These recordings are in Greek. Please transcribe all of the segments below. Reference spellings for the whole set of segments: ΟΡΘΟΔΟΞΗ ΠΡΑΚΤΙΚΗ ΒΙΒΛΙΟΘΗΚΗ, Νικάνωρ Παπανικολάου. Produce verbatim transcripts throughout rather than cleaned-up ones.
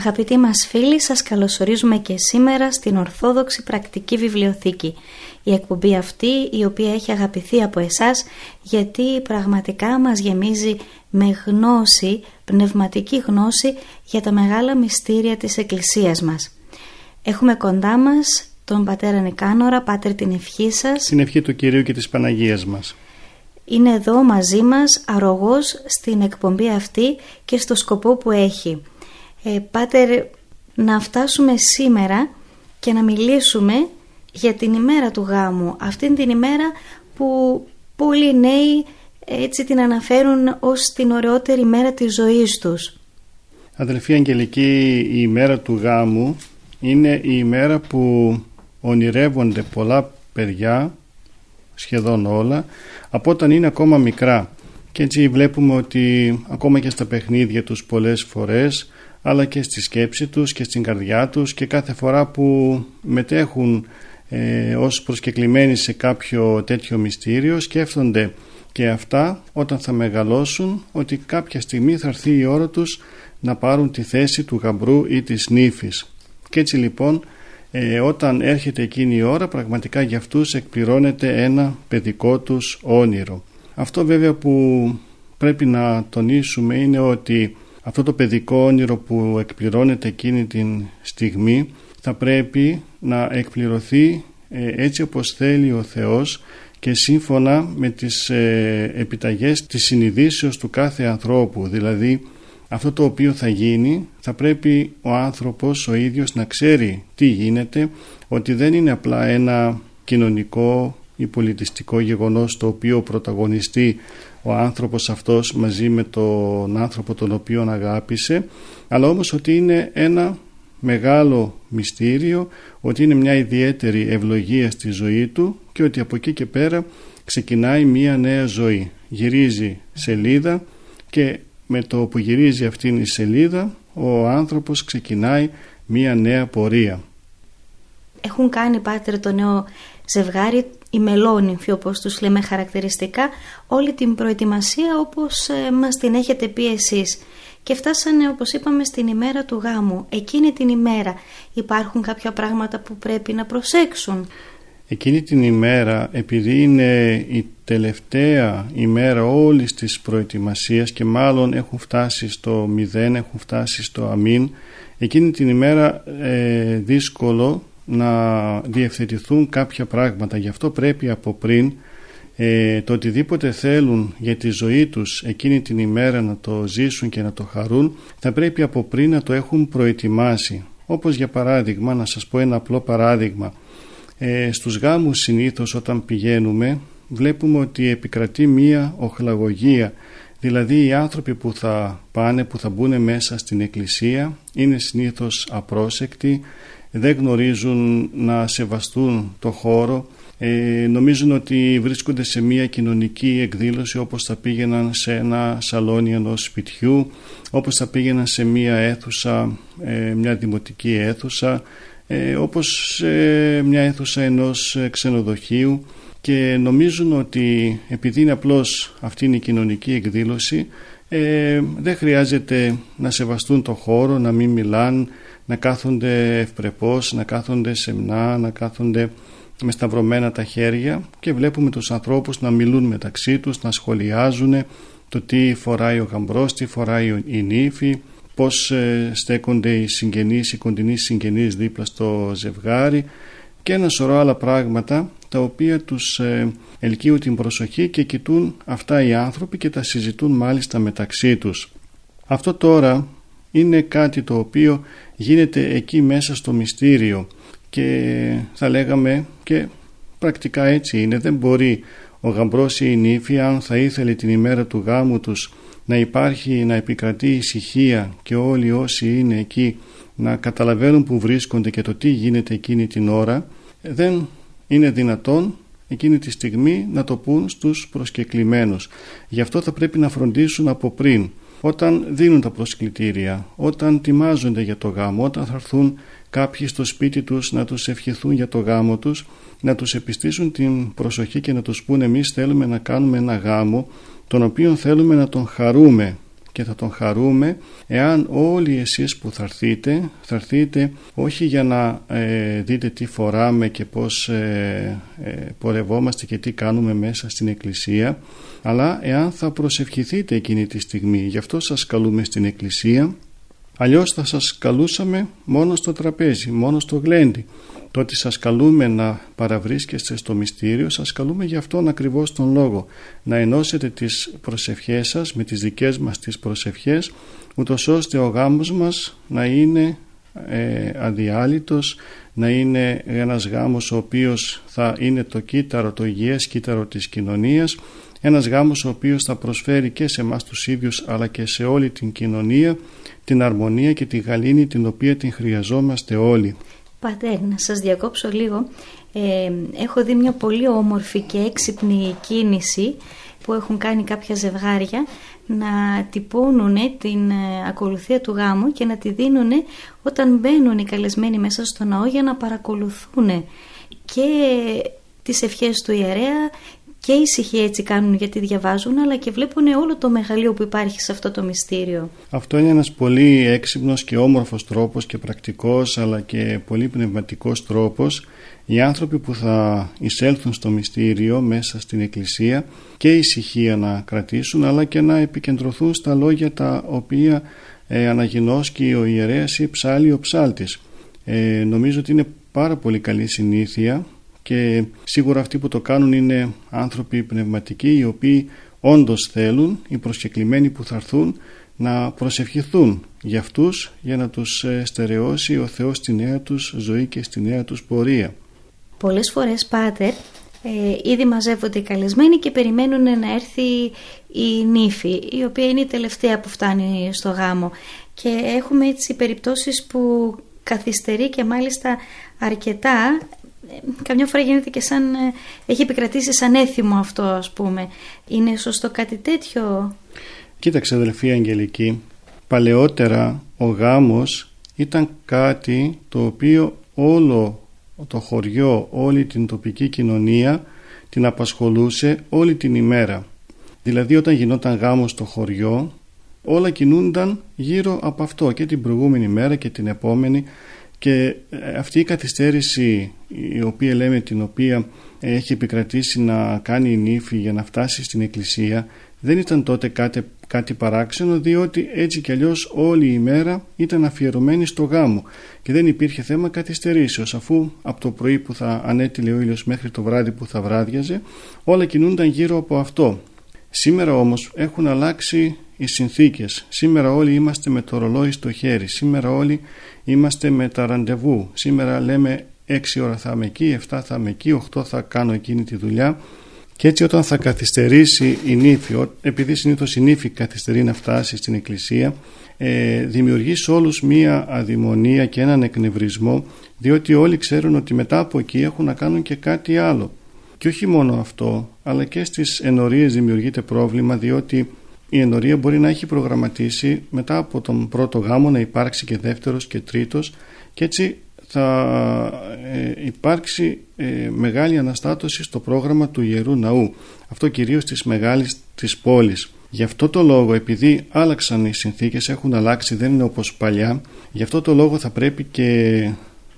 Αγαπητοί μας φίλοι, σας καλωσορίζουμε και σήμερα στην Ορθόδοξη Πρακτική Βιβλιοθήκη. Η εκπομπή αυτή, η οποία έχει αγαπηθεί από εσάς, γιατί πραγματικά μας γεμίζει με γνώση, πνευματική γνώση για τα μεγάλα μυστήρια της Εκκλησίας μας. Έχουμε κοντά μας τον πατέρα Νικάνορα. Πάτερ, την ευχή σας. Την ευχή του Κυρίου και της Παναγίας μας. Είναι εδώ μαζί μας αρρωγός στην εκπομπή αυτή και στο σκοπό που έχει. Ε, Πάτερ, να φτάσουμε σήμερα και να μιλήσουμε για την ημέρα του γάμου. Αυτή την ημέρα που πολλοί νέοι έτσι την αναφέρουν ως την ωραιότερη ημέρα της ζωής τους. Αδελφοί Αγγελική, η ημέρα του γάμου είναι η ημέρα που ονειρεύονται πολλά παιδιά, σχεδόν όλα, από όταν είναι ακόμα μικρά. Και έτσι βλέπουμε ότι ακόμα και στα παιχνίδια τους πολλές φορές, αλλά και στη σκέψη τους και στην καρδιά τους και κάθε φορά που μετέχουν ε, ως προσκεκλημένοι σε κάποιο τέτοιο μυστήριο, σκέφτονται και αυτά όταν θα μεγαλώσουν ότι κάποια στιγμή θα έρθει η ώρα τους να πάρουν τη θέση του γαμπρού ή της νύφης. Και έτσι λοιπόν ε, όταν έρχεται εκείνη η ώρα, πραγματικά για αυτούς εκπληρώνεται ένα παιδικό τους όνειρο. Αυτό βέβαια που πρέπει να τονίσουμε είναι ότι αυτό το παιδικό όνειρο που εκπληρώνεται εκείνη την στιγμή θα πρέπει να εκπληρωθεί έτσι όπως θέλει ο Θεός και σύμφωνα με τις επιταγές της συνειδήσεως του κάθε ανθρώπου. Δηλαδή αυτό το οποίο θα γίνει θα πρέπει ο άνθρωπος ο ίδιος να ξέρει τι γίνεται, ότι δεν είναι απλά ένα κοινωνικό ή πολιτιστικό γεγονός το οποίο πρωταγωνιστεί ο άνθρωπος αυτός μαζί με τον άνθρωπο τον οποίο αγάπησε, αλλά όμως ότι είναι ένα μεγάλο μυστήριο, ότι είναι μια ιδιαίτερη ευλογία στη ζωή του και ότι από εκεί και πέρα ξεκινάει μια νέα ζωή. Γυρίζει σελίδα και με το που γυρίζει αυτήν η σελίδα ο άνθρωπος ξεκινάει μια νέα πορεία. Έχουν κάνει, Πάτερ, το νέο ζευγάρι, οι μελόνυμφοι όπως τους λέμε χαρακτηριστικά, όλη την προετοιμασία όπως ε, μας την έχετε πει εσείς. Και φτάσανε, όπως είπαμε, στην ημέρα του γάμου. Εκείνη την ημέρα υπάρχουν κάποια πράγματα που πρέπει να προσέξουν. Εκείνη την ημέρα, επειδή είναι η τελευταία ημέρα όλης της προετοιμασίας και μάλλον έχουν φτάσει στο μηδέν, έχουν φτάσει στο αμήν, εκείνη την ημέρα ε, δύσκολο να διευθετηθούν κάποια πράγματα. Γι' αυτό πρέπει από πριν ε, το οτιδήποτε θέλουν για τη ζωή τους εκείνη την ημέρα να το ζήσουν και να το χαρούν, θα πρέπει από πριν να το έχουν προετοιμάσει. Όπως για παράδειγμα, να σας πω ένα απλό παράδειγμα, ε, στους γάμους συνήθως όταν πηγαίνουμε βλέπουμε ότι επικρατεί μία οχλαγωγία. Δηλαδή οι άνθρωποι που θα πάνε, που θα μπουν μέσα στην εκκλησία, είναι συνήθως απρόσεκτοι, δεν γνωρίζουν να σεβαστούν το χώρο, ε, νομίζουν ότι βρίσκονται σε μια κοινωνική εκδήλωση όπως θα πήγαιναν σε ένα σαλόνι ενός σπιτιού, όπως θα πήγαιναν σε μια αίθουσα, ε, μια δημοτική αίθουσα, ε, όπως ε, μια αίθουσα ενός ξενοδοχείου, και νομίζουν ότι επειδή είναι απλώς αυτή είναι η κοινωνική εκδήλωση, ε, δεν χρειάζεται να σεβαστούν το χώρο, να μην μιλάνε, να κάθονται ευπρεπώς, να κάθονται σεμνά, να κάθονται με σταυρωμένα τα χέρια και βλέπουμε τους ανθρώπους να μιλούν μεταξύ τους, να σχολιάζουν το τι φοράει ο γαμπρός, τι φοράει η νύφη, πώς στέκονται οι συγγενείς, οι κοντινοί συγγενείς δίπλα στο ζευγάρι και ένα σωρό άλλα πράγματα τα οποία τους ελκύουν την προσοχή και κοιτούν αυτά οι άνθρωποι και τα συζητούν μάλιστα μεταξύ τους. Αυτό τώρα είναι κάτι το οποίο γίνεται εκεί μέσα στο μυστήριο και θα λέγαμε και πρακτικά έτσι είναι. Δεν μπορεί ο γαμπρός ή η νύφη, αν θα ήθελε την ημέρα του γάμου τους να υπάρχει, να επικρατεί ησυχία και όλοι όσοι είναι εκεί να καταλαβαίνουν που βρίσκονται και το τι γίνεται εκείνη την ώρα, δεν είναι δυνατόν εκείνη τη στιγμή να το πούν στους προσκεκλημένους. Γι' αυτό θα πρέπει να φροντίσουν από πριν, όταν δίνουν τα προσκλητήρια, όταν ετοιμάζονται για το γάμο, όταν θα έρθουν κάποιοι στο σπίτι τους να τους ευχηθούν για το γάμο τους, να τους επιστήσουν την προσοχή και να τους πούν εμείς θέλουμε να κάνουμε ένα γάμο τον οποίο θέλουμε να τον χαρούμε και θα τον χαρούμε εάν όλοι εσείς που θα έρθετε, θα έρθετε όχι για να ε, δείτε τι φοράμε και πώς ε, ε, πορευόμαστε και τι κάνουμε μέσα στην εκκλησία, αλλά εάν θα προσευχηθείτε εκείνη τη στιγμή. Γι' αυτό σας καλούμε στην εκκλησία, αλλιώς θα σας καλούσαμε μόνο στο τραπέζι, μόνο στο γλέντι. Το ότι σας καλούμε να παραβρίσκεστε στο μυστήριο, σας καλούμε γι' αυτόν ακριβώς τον λόγο. Να ενώσετε τις προσευχές σας με τις δικές μας τις προσευχές, ούτως ώστε ο γάμος μας να είναι ε, αδιάλυτος, να είναι ένας γάμος ο οποίος θα είναι το κύτταρο, το υγιές κύτταρο της κοινωνίας, ένας γάμος ο οποίος θα προσφέρει και σε εμάς τους ίδιους αλλά και σε όλη την κοινωνία την αρμονία και τη γαλήνη την οποία την χρειαζόμαστε όλοι. Πατέρ, να σας διακόψω λίγο. Ε, έχω δει μια πολύ όμορφη και έξυπνη κίνηση που έχουν κάνει κάποια ζευγάρια να τυπώνουν την ακολουθία του γάμου και να τη δίνουν όταν μπαίνουν οι καλεσμένοι μέσα στο ναό για να παρακολουθούν και τις ευχές του ιερέα και ησυχία έτσι κάνουν γιατί διαβάζουν, αλλά και βλέπουν όλο το μεγαλείο που υπάρχει σε αυτό το μυστήριο. Αυτό είναι ένας πολύ έξυπνος και όμορφος τρόπος και πρακτικός, αλλά και πολύ πνευματικός τρόπος. Οι άνθρωποι που θα εισέλθουν στο μυστήριο μέσα στην εκκλησία και ησυχία να κρατήσουν, αλλά και να επικεντρωθούν στα λόγια τα οποία ε, αναγινώσκει ο ιερέας ή ψάλλει ο ψάλτης. Ε, νομίζω ότι είναι πάρα πολύ καλή συνήθεια και σίγουρα αυτοί που το κάνουν είναι άνθρωποι πνευματικοί οι οποίοι όντως θέλουν οι προσκεκλημένοι που θα έρθουν να προσευχηθούν για αυτούς για να τους στερεώσει ο Θεός στη νέα τους ζωή και στη νέα τους πορεία. Πολλές φορές, Πάτερ, Ε, ήδη μαζεύονται οι καλεσμένοι και περιμένουν να έρθει η νύφη, η οποία είναι η τελευταία που φτάνει στο γάμο και έχουμε έτσι περιπτώσεις που καθυστερεί και μάλιστα αρκετά. Καμιά φορά γίνεται και σαν, έχει επικρατήσει σαν έθιμο αυτό, ας πούμε. Είναι σωστό κάτι τέτοιο? Κοίταξε, αδελφοί Αγγελική, παλαιότερα ο γάμος ήταν κάτι το οποίο όλο το χωριό, όλη την τοπική κοινωνία την απασχολούσε όλη την ημέρα. Δηλαδή όταν γινόταν γάμος στο χωριό όλα κινούνταν γύρω από αυτό και την προηγούμενη μέρα και την επόμενη. Και αυτή η καθυστέρηση η οποία λέμε, την οποία έχει επικρατήσει να κάνει η νύφη για να φτάσει στην εκκλησία, δεν ήταν τότε κάτι, κάτι παράξενο, διότι έτσι κι αλλιώς όλη η μέρα ήταν αφιερωμένη στο γάμο και δεν υπήρχε θέμα καθυστερήσεως, αφού από το πρωί που θα ανέτειλε ο ήλιος μέχρι το βράδυ που θα βράδιαζε όλα κινούνταν γύρω από αυτό. Σήμερα όμως έχουν αλλάξει οι συνθήκες. Σήμερα όλοι είμαστε με το ρολόι στο χέρι. Σήμερα όλοι είμαστε με τα ραντεβού. Σήμερα λέμε έξι ώρα θα είμαι εκεί, επτά θα είμαι εκεί, οκτώ θα κάνω εκείνη τη δουλειά. Και έτσι όταν θα καθυστερήσει η νύφη, επειδή συνήθως η νύφη καθυστερεί να φτάσει στην εκκλησία, ε, δημιουργεί σε όλους μία αδημονία και έναν εκνευρισμό, διότι όλοι ξέρουν ότι μετά από εκεί έχουν να κάνουν και κάτι άλλο. Και όχι μόνο αυτό, αλλά και στις ενορίες δημιουργείται πρόβλημα, διότι η ενορία μπορεί να έχει προγραμματίσει μετά από τον πρώτο γάμο να υπάρξει και δεύτερος και τρίτος και έτσι θα ε, υπάρξει ε, μεγάλη αναστάτωση στο πρόγραμμα του Ιερού Ναού. Αυτό κυρίως της μεγάλης της πόλης. Γι' αυτό το λόγο, επειδή άλλαξαν οι συνθήκες, έχουν αλλάξει, δεν είναι όπως παλιά, γι' αυτό το λόγο θα πρέπει και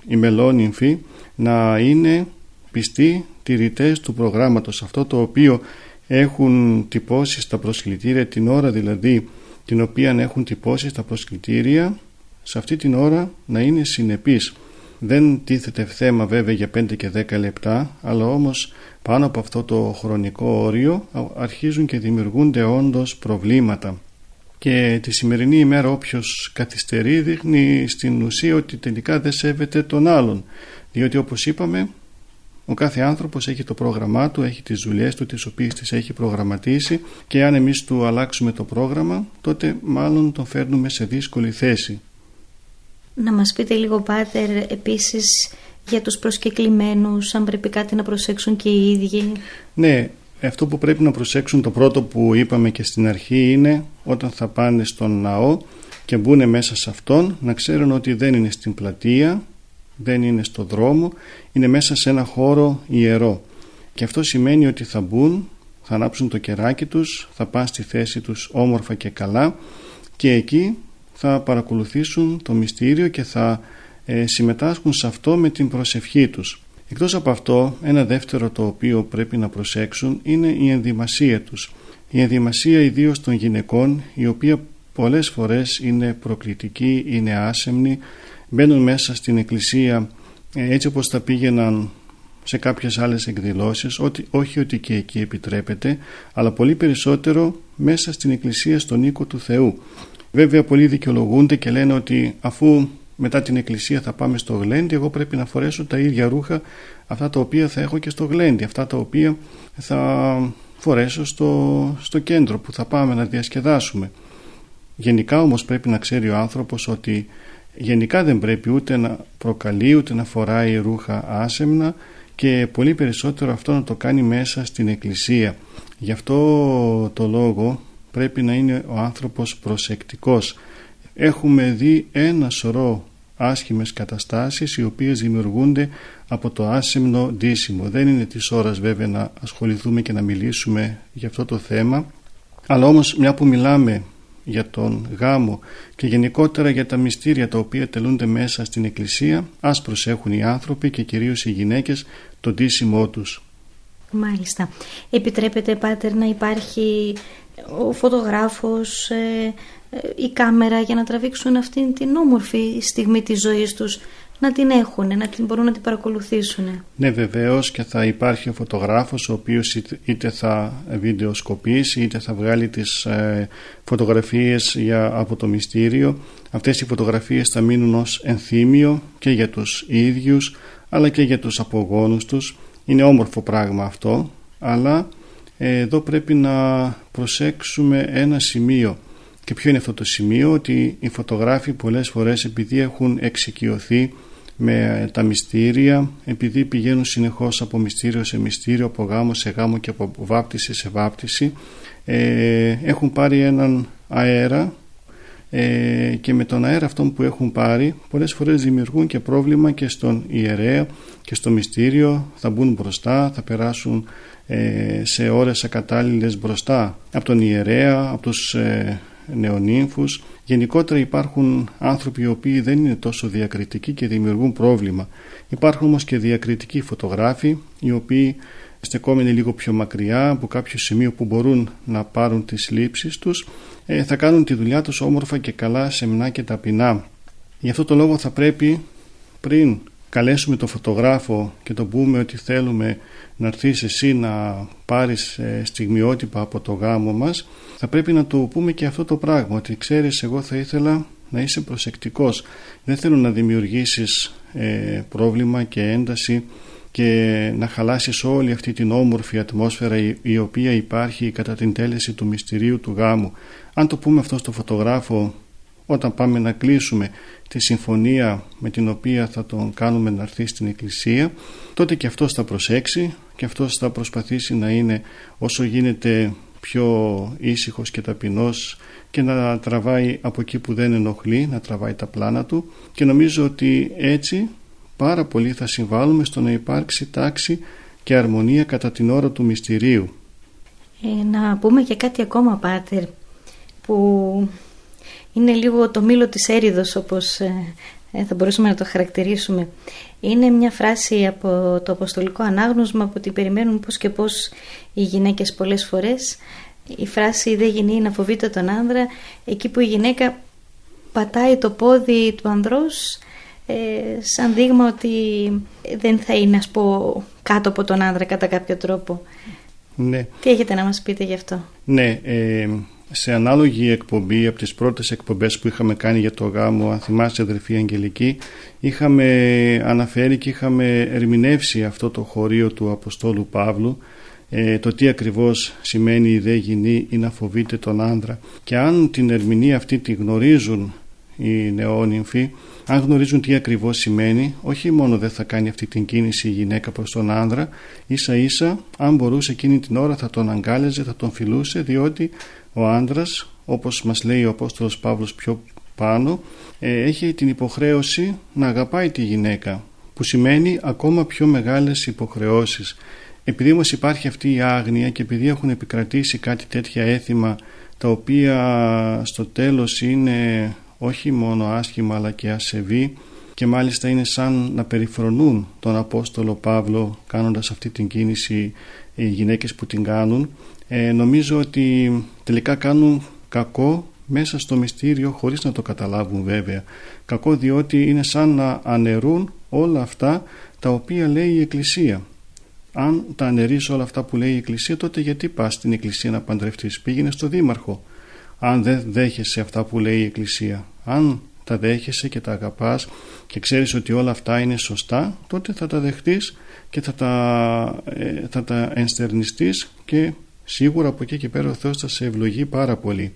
η μελόνυμφη να είναι πιστοί τηρητές του προγράμματος, αυτό το οποίο έχουν τυπώσει στα προσκλητήρια, την ώρα δηλαδή την οποία έχουν τυπώσει στα προσκλητήρια, σε αυτή την ώρα να είναι συνεπείς. Δεν τίθεται θέμα βέβαια για πέντε και δέκα λεπτά, αλλά όμως πάνω από αυτό το χρονικό όριο αρχίζουν και δημιουργούνται όντως προβλήματα. Και τη σημερινή ημέρα όποιος καθυστερεί δείχνει στην ουσία ότι τελικά δεν σέβεται τον άλλον, διότι όπως είπαμε ο κάθε άνθρωπος έχει το πρόγραμμά του, έχει τις δουλειές του τις οποίες τις έχει προγραμματίσει, και αν εμείς του αλλάξουμε το πρόγραμμα τότε μάλλον τον φέρνουμε σε δύσκολη θέση. Να μας πείτε λίγο, Πάτερ, επίσης για τους προσκεκλημένους, αν πρέπει κάτι να προσέξουν και οι ίδιοι. Ναι, αυτό που πρέπει να προσέξουν, το πρώτο που είπαμε και στην αρχή, είναι όταν θα πάνε στον ναό και μπουν μέσα σε αυτόν, να ξέρουν ότι δεν είναι στην πλατεία, δεν είναι στο δρόμο, είναι μέσα σε ένα χώρο ιερό. Και αυτό σημαίνει ότι θα μπουν, θα ανάψουν το κεράκι τους, θα πάνε στη θέση τους όμορφα και καλά, και εκεί θα παρακολουθήσουν το μυστήριο και θα ε, συμμετάσχουν σε αυτό με την προσευχή τους. Εκτός από αυτό, ένα δεύτερο το οποίο πρέπει να προσέξουν είναι η ενδυμασία τους. Η ενδυμασία ιδίως των γυναικών, η οποία πολλές φορές είναι προκλητική, είναι άσεμνη, μπαίνουν μέσα στην εκκλησία ε, έτσι όπως θα πήγαιναν σε κάποιες άλλες εκδηλώσεις, ότι, όχι ότι και εκεί επιτρέπεται, αλλά πολύ περισσότερο μέσα στην εκκλησία, στον οίκο του Θεού. Βέβαια πολλοί δικαιολογούνται και λένε ότι αφού μετά την εκκλησία θα πάμε στο γλέντι, εγώ πρέπει να φορέσω τα ίδια ρούχα, αυτά τα οποία θα έχω και στο γλέντι, αυτά τα οποία θα φορέσω στο, στο κέντρο που θα πάμε να διασκεδάσουμε. Γενικά όμως πρέπει να ξέρει ο άνθρωπος ότι γενικά δεν πρέπει ούτε να προκαλεί ούτε να φοράει ρούχα άσεμνα, και πολύ περισσότερο αυτό να το κάνει μέσα στην εκκλησία. Γι' αυτό το λόγο πρέπει να είναι ο άνθρωπος προσεκτικός. Έχουμε δει ένα σωρό άσχημες καταστάσεις οι οποίες δημιουργούνται από το άσημνο ντύσιμο. Δεν είναι της ώρας βέβαια να ασχοληθούμε και να μιλήσουμε για αυτό το θέμα, αλλά όμως μια που μιλάμε για τον γάμο και γενικότερα για τα μυστήρια τα οποία τελούνται μέσα στην εκκλησία, ας προσέχουν οι άνθρωποι και κυρίως οι γυναίκες το ντύσιμό τους. Μάλιστα. Επιτρέπεται, Πάτερ, να υπάρχει ο φωτογράφος, ε, ε, η κάμερα, για να τραβήξουν αυτήν την όμορφη στιγμή της ζωής τους, να την έχουν, να την μπορούν να την παρακολουθήσουν. Ναι, βεβαίως, και θα υπάρχει ο φωτογράφος ο οποίος είτε θα βιντεοσκοπήσει είτε θα βγάλει τις ε, φωτογραφίες για, από το μυστήριο. Αυτές οι φωτογραφίες θα μείνουν ως ενθύμιο και για τους ίδιους αλλά και για τους απογόνους τους. Είναι όμορφο πράγμα αυτό, αλλά εδώ πρέπει να προσέξουμε ένα σημείο. Και ποιο είναι αυτό το σημείο? Ότι οι φωτογράφοι πολλές φορές, επειδή έχουν εξοικειωθεί με τα μυστήρια, επειδή πηγαίνουν συνεχώς από μυστήριο σε μυστήριο, από γάμο σε γάμο και από βάπτιση σε βάπτιση, ε, έχουν πάρει έναν αέρα, ε, και με τον αέρα αυτόν που έχουν πάρει πολλές φορές δημιουργούν και πρόβλημα και στον ιερέα και στο μυστήριο. Θα μπουν μπροστά, θα περάσουν σε ώρες ακατάλληλες μπροστά από τον ιερέα, από τους νεονύμφους. Γενικότερα υπάρχουν άνθρωποι οι οποίοι δεν είναι τόσο διακριτικοί και δημιουργούν πρόβλημα. Υπάρχουν όμως και διακριτικοί φωτογράφοι οι οποίοι στεκόμενοι λίγο πιο μακριά από κάποιο σημείο που μπορούν να πάρουν τις λήψεις τους, θα κάνουν τη δουλειά τους όμορφα και καλά, σεμνά και ταπεινά. Γι' αυτό το λόγο θα πρέπει, πριν καλέσουμε τον φωτογράφο και τον πούμε ότι θέλουμε να έρθεις εσύ να πάρεις στιγμιότυπα από το γάμο μας, θα πρέπει να του πούμε και αυτό το πράγμα, ότι ξέρεις, εγώ θα ήθελα να είσαι προσεκτικός, δεν θέλω να δημιουργήσεις ε, πρόβλημα και ένταση και να χαλάσεις όλη αυτή την όμορφη ατμόσφαιρα η οποία υπάρχει κατά την τέλεση του μυστηρίου του γάμου. Αν το πούμε αυτό στο φωτογράφο όταν πάμε να κλείσουμε τη συμφωνία με την οποία θα τον κάνουμε να έρθει στην εκκλησία, τότε και αυτός θα προσέξει και αυτός θα προσπαθήσει να είναι όσο γίνεται πιο ήσυχος και ταπεινός και να τραβάει από εκεί που δεν ενοχλεί, να τραβάει τα πλάνα του, και νομίζω ότι έτσι πάρα πολύ θα συμβάλλουμε στο να υπάρξει τάξη και αρμονία κατά την ώρα του μυστηρίου. Ε, να πούμε και κάτι ακόμα, Πάτερ, που είναι λίγο το μήλο της έριδος, όπως θα μπορούσαμε να το χαρακτηρίσουμε. Είναι μια φράση από το Αποστολικό Ανάγνωσμα που την περιμένουν πώς και πώς οι γυναίκες πολλές φορές. Η φράση «Δε γυνή να φοβείται τον άνδρα», εκεί που η γυναίκα πατάει το πόδι του ανδρός ε, σαν δείγμα ότι δεν θα είναι, ας πω, κάτω από τον άνδρα κατά κάποιο τρόπο. Ναι. Τι έχετε να μας πείτε γι' αυτό? Ναι, ε, σε ανάλογη εκπομπή, από τις πρώτες εκπομπές που είχαμε κάνει για το γάμο, αν θυμάστε, αδερφή Αγγελική, είχαμε αναφέρει και είχαμε ερμηνεύσει αυτό το χωρίο του Αποστόλου Παύλου, ε, το τι ακριβώς σημαίνει η δε γυνή ή να φοβείται τον άνδρα. Και αν την ερμηνεία αυτή τη γνωρίζουν οι νεόνυμφοι, αν γνωρίζουν τι ακριβώς σημαίνει, όχι μόνο δεν θα κάνει αυτή την κίνηση η γυναίκα προς τον άνδρα, ίσα ίσα αν μπορούσε εκείνη την ώρα θα τον αγκάλιαζε, θα τον φιλούσε, διότι ο άνδρας, όπως μας λέει ο Απόστολος Παύλος πιο πάνω, έχει την υποχρέωση να αγαπάει τη γυναίκα, που σημαίνει ακόμα πιο μεγάλες υποχρεώσεις. Επειδή όμως υπάρχει αυτή η άγνοια και επειδή έχουν επικρατήσει κάτι τέτοια έθιμα, τα οποία στο τέλος είναι όχι μόνο άσχημα αλλά και ασεβή, και μάλιστα είναι σαν να περιφρονούν τον Απόστολο Παύλο κάνοντας αυτή την κίνηση οι γυναίκες που την κάνουν, ε, νομίζω ότι τελικά κάνουν κακό μέσα στο μυστήριο χωρίς να το καταλάβουν βέβαια. Κακό διότι είναι σαν να αναιρούν όλα αυτά τα οποία λέει η Εκκλησία. Αν τα αναιρείς όλα αυτά που λέει η Εκκλησία, τότε γιατί πας στην Εκκλησία να παντρευτείς? Πήγαινε στο δήμαρχο. Αν δεν δέχεσαι αυτά που λέει η Εκκλησία, αν τα δέχεσαι και τα αγαπάς και ξέρεις ότι όλα αυτά είναι σωστά, τότε θα τα δεχτείς και θα τα, ε, θα τα ενστερνιστείς, και σίγουρα από εκεί και πέρα ο Θεός θα σε ευλογεί πάρα πολύ.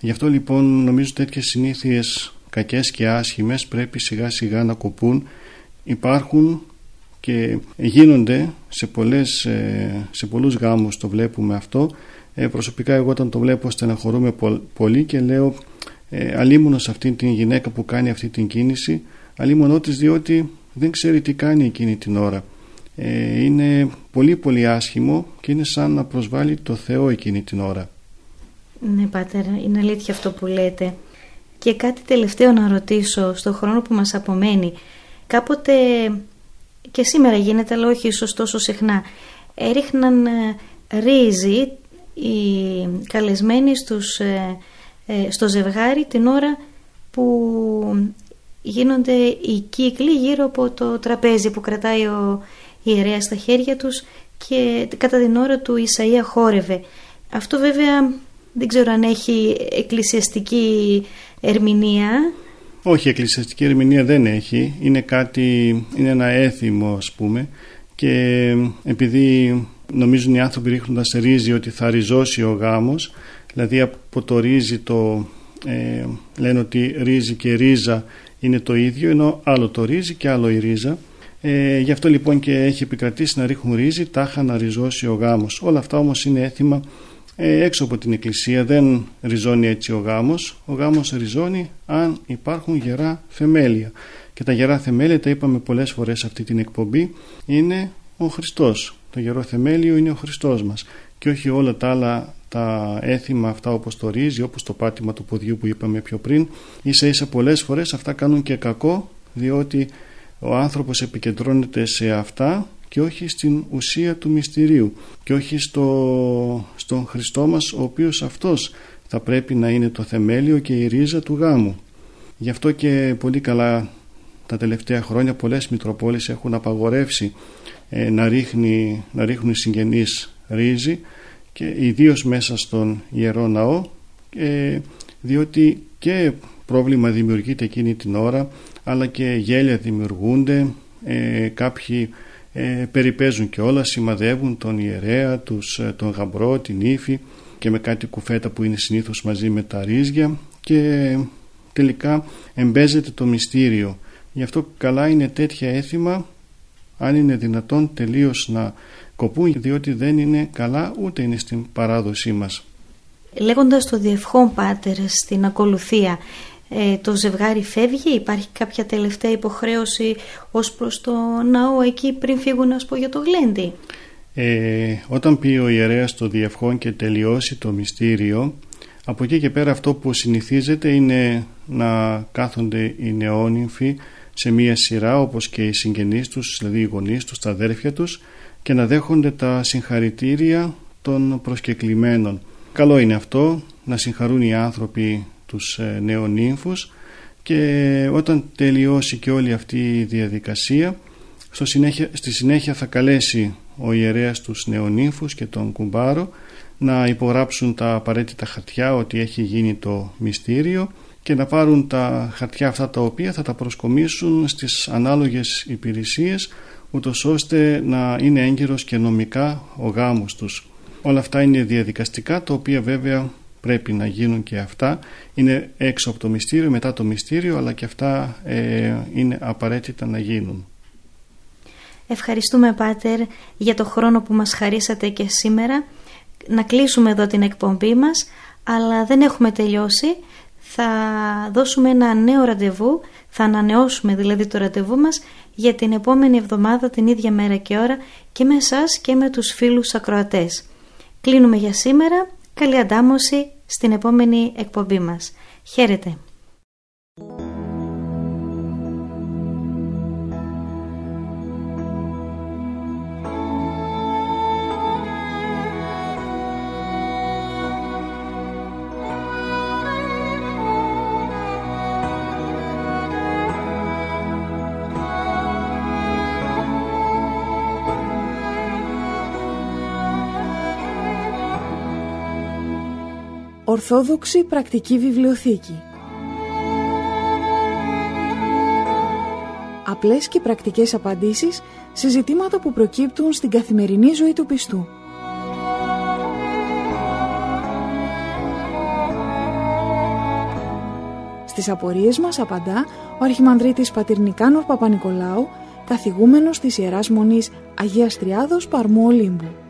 Γι' αυτό λοιπόν νομίζω τέτοιες συνήθειες κακές και άσχημες πρέπει σιγά σιγά να κοπούν. Υπάρχουν και γίνονται σε, πολλές, σε πολλούς γάμους, το βλέπουμε αυτό. Ε, προσωπικά εγώ όταν το βλέπω στεναχωρούμε πολύ και λέω ε, αλίμονο σε αυτήν την γυναίκα που κάνει αυτή την κίνηση, αλίμονο της, διότι δεν ξέρει τι κάνει εκείνη την ώρα. Ε, είναι πολύ πολύ άσχημο και είναι σαν να προσβάλλει το Θεό εκείνη την ώρα. Ναι, Πάτερ, είναι αλήθεια αυτό που λέτε. Και κάτι τελευταίο να ρωτήσω στον χρόνο που μας απομένει. Κάποτε, και σήμερα γίνεται αλλά όχι ίσως τόσο συχνά, έριχναν ρύζι οι καλεσμένοι στους, ε, ε, στο ζευγάρι την ώρα που γίνονται οι κύκλοι γύρω από το τραπέζι που κρατάει ο ιερέας στα χέρια τους, και κατά την ώρα του Ισαΐα χόρευε. Αυτό βέβαια δεν ξέρω αν έχει εκκλησιαστική ερμηνεία. Όχι, εκκλησιαστική ερμηνεία δεν έχει. Είναι κάτι, είναι ένα έθιμο, ας πούμε, και επειδή νομίζουν οι άνθρωποι ρίχνοντας ρύζι ότι θα ριζώσει ο γάμος, δηλαδή από το ρύζι το, ε, λένε ότι ρύζι και ρίζα είναι το ίδιο, ενώ άλλο το ρύζι και άλλο η ρίζα. Ε, γι' αυτό λοιπόν και έχει επικρατήσει να ρίχνουν ρύζι τάχα να ριζώσει ο γάμος. Όλα αυτά όμως είναι έθιμα ε, έξω από την Εκκλησία. Δεν ριζώνει έτσι ο γάμος. Ο γάμος ριζώνει αν υπάρχουν γερά θεμέλια. Και τα γερά θεμέλια, τα είπαμε πολλές φορές σε αυτή την εκπομπή, είναι ο Χριστός. Το γερό θεμέλιο είναι ο Χριστός μας και όχι όλα τα άλλα τα έθιμα αυτά, όπως το ρύζι, όπως το πάτημα του ποδιού που είπαμε πιο πριν. Ίσα ίσα πολλές φορές αυτά κάνουν και κακό, διότι ο άνθρωπος επικεντρώνεται σε αυτά και όχι στην ουσία του μυστηρίου και όχι στο, στον Χριστό μας, ο οποίος αυτός θα πρέπει να είναι το θεμέλιο και η ρίζα του γάμου. Γι' αυτό και πολύ καλά τα τελευταία χρόνια πολλές μητροπόλεις έχουν απαγορεύσει Να, ρίχνει, να ρίχνουν οι συγγενείς ρύζι, και ιδίως μέσα στον Ιερό Ναό, ε, διότι και πρόβλημα δημιουργείται εκείνη την ώρα, αλλά και γέλια δημιουργούνται, ε, κάποιοι ε, περιπέζουν και όλα, σημαδεύουν τον ιερέα, τους, τον γαμπρό, την ύφη, και με κάτι κουφέτα που είναι συνήθως μαζί με τα ρύζια, και τελικά εμπέζεται το μυστήριο. Γι' αυτό καλά είναι τέτοια έθιμα, αν είναι δυνατόν, τελείως να κοπούν, διότι δεν είναι καλά ούτε είναι στην παράδοσή μας. Λέγοντας το διευχόν, Πάτερ, στην ακολουθία, ε, το ζευγάρι φεύγει, υπάρχει κάποια τελευταία υποχρέωση ως προς το ναό εκεί πριν φύγουν, ας πω, για το γλέντι? Ε, όταν πει ο ιερέας το διευχόν και τελειώσει το μυστήριο, Από εκεί και πέρα αυτό που συνηθίζεται είναι να κάθονται οι νεόνυμφοι σε μία σειρά, όπως και οι συγγενείς τους, δηλαδή οι γονείς τους, τα αδέρφια τους, και να δέχονται τα συγχαρητήρια των προσκεκλημένων. Καλό είναι αυτό, να συγχαρούν οι άνθρωποι τους νεονύμφους, και όταν τελειώσει και όλη αυτή η διαδικασία, στο συνέχεια, στη συνέχεια θα καλέσει ο ιερέας τους νεονύμφους και τον κουμπάρο να υπογράψουν τα απαραίτητα χαρτιά ότι έχει γίνει το μυστήριο και να πάρουν τα χαρτιά αυτά, τα οποία θα τα προσκομίσουν στις ανάλογες υπηρεσίες, ούτως ώστε να είναι έγκυρος και νομικά ο γάμος τους. Όλα αυτά είναι διαδικαστικά, τα οποία βέβαια πρέπει να γίνουν, και αυτά είναι έξω από το μυστήριο, μετά το μυστήριο, αλλά και αυτά ε, είναι απαραίτητα να γίνουν. Ευχαριστούμε, Πάτερ, για το χρόνο που μας χαρίσατε και σήμερα. Να κλείσουμε εδώ την εκπομπή μας, αλλά δεν έχουμε τελειώσει. Θα δώσουμε ένα νέο ραντεβού, θα ανανεώσουμε δηλαδή το ραντεβού μας για την επόμενη εβδομάδα, την ίδια μέρα και ώρα, και με εσάς και με τους φίλους ακροατές. Κλείνουμε για σήμερα. Καλή αντάμωση στην επόμενη εκπομπή μας. Χαίρετε. Ορθόδοξη πρακτική βιβλιοθήκη. Απλές και πρακτικές απαντήσεις σε ζητήματα που προκύπτουν στην καθημερινή ζωή του πιστού. Στις απορίες μας απαντά ο Αρχιμανδρίτης Πατερνικάνωρ Παπανικολάου, καθηγούμενος της Ιεράς Μονής Αγίας Τριάδος Παρμού Ολύμπου.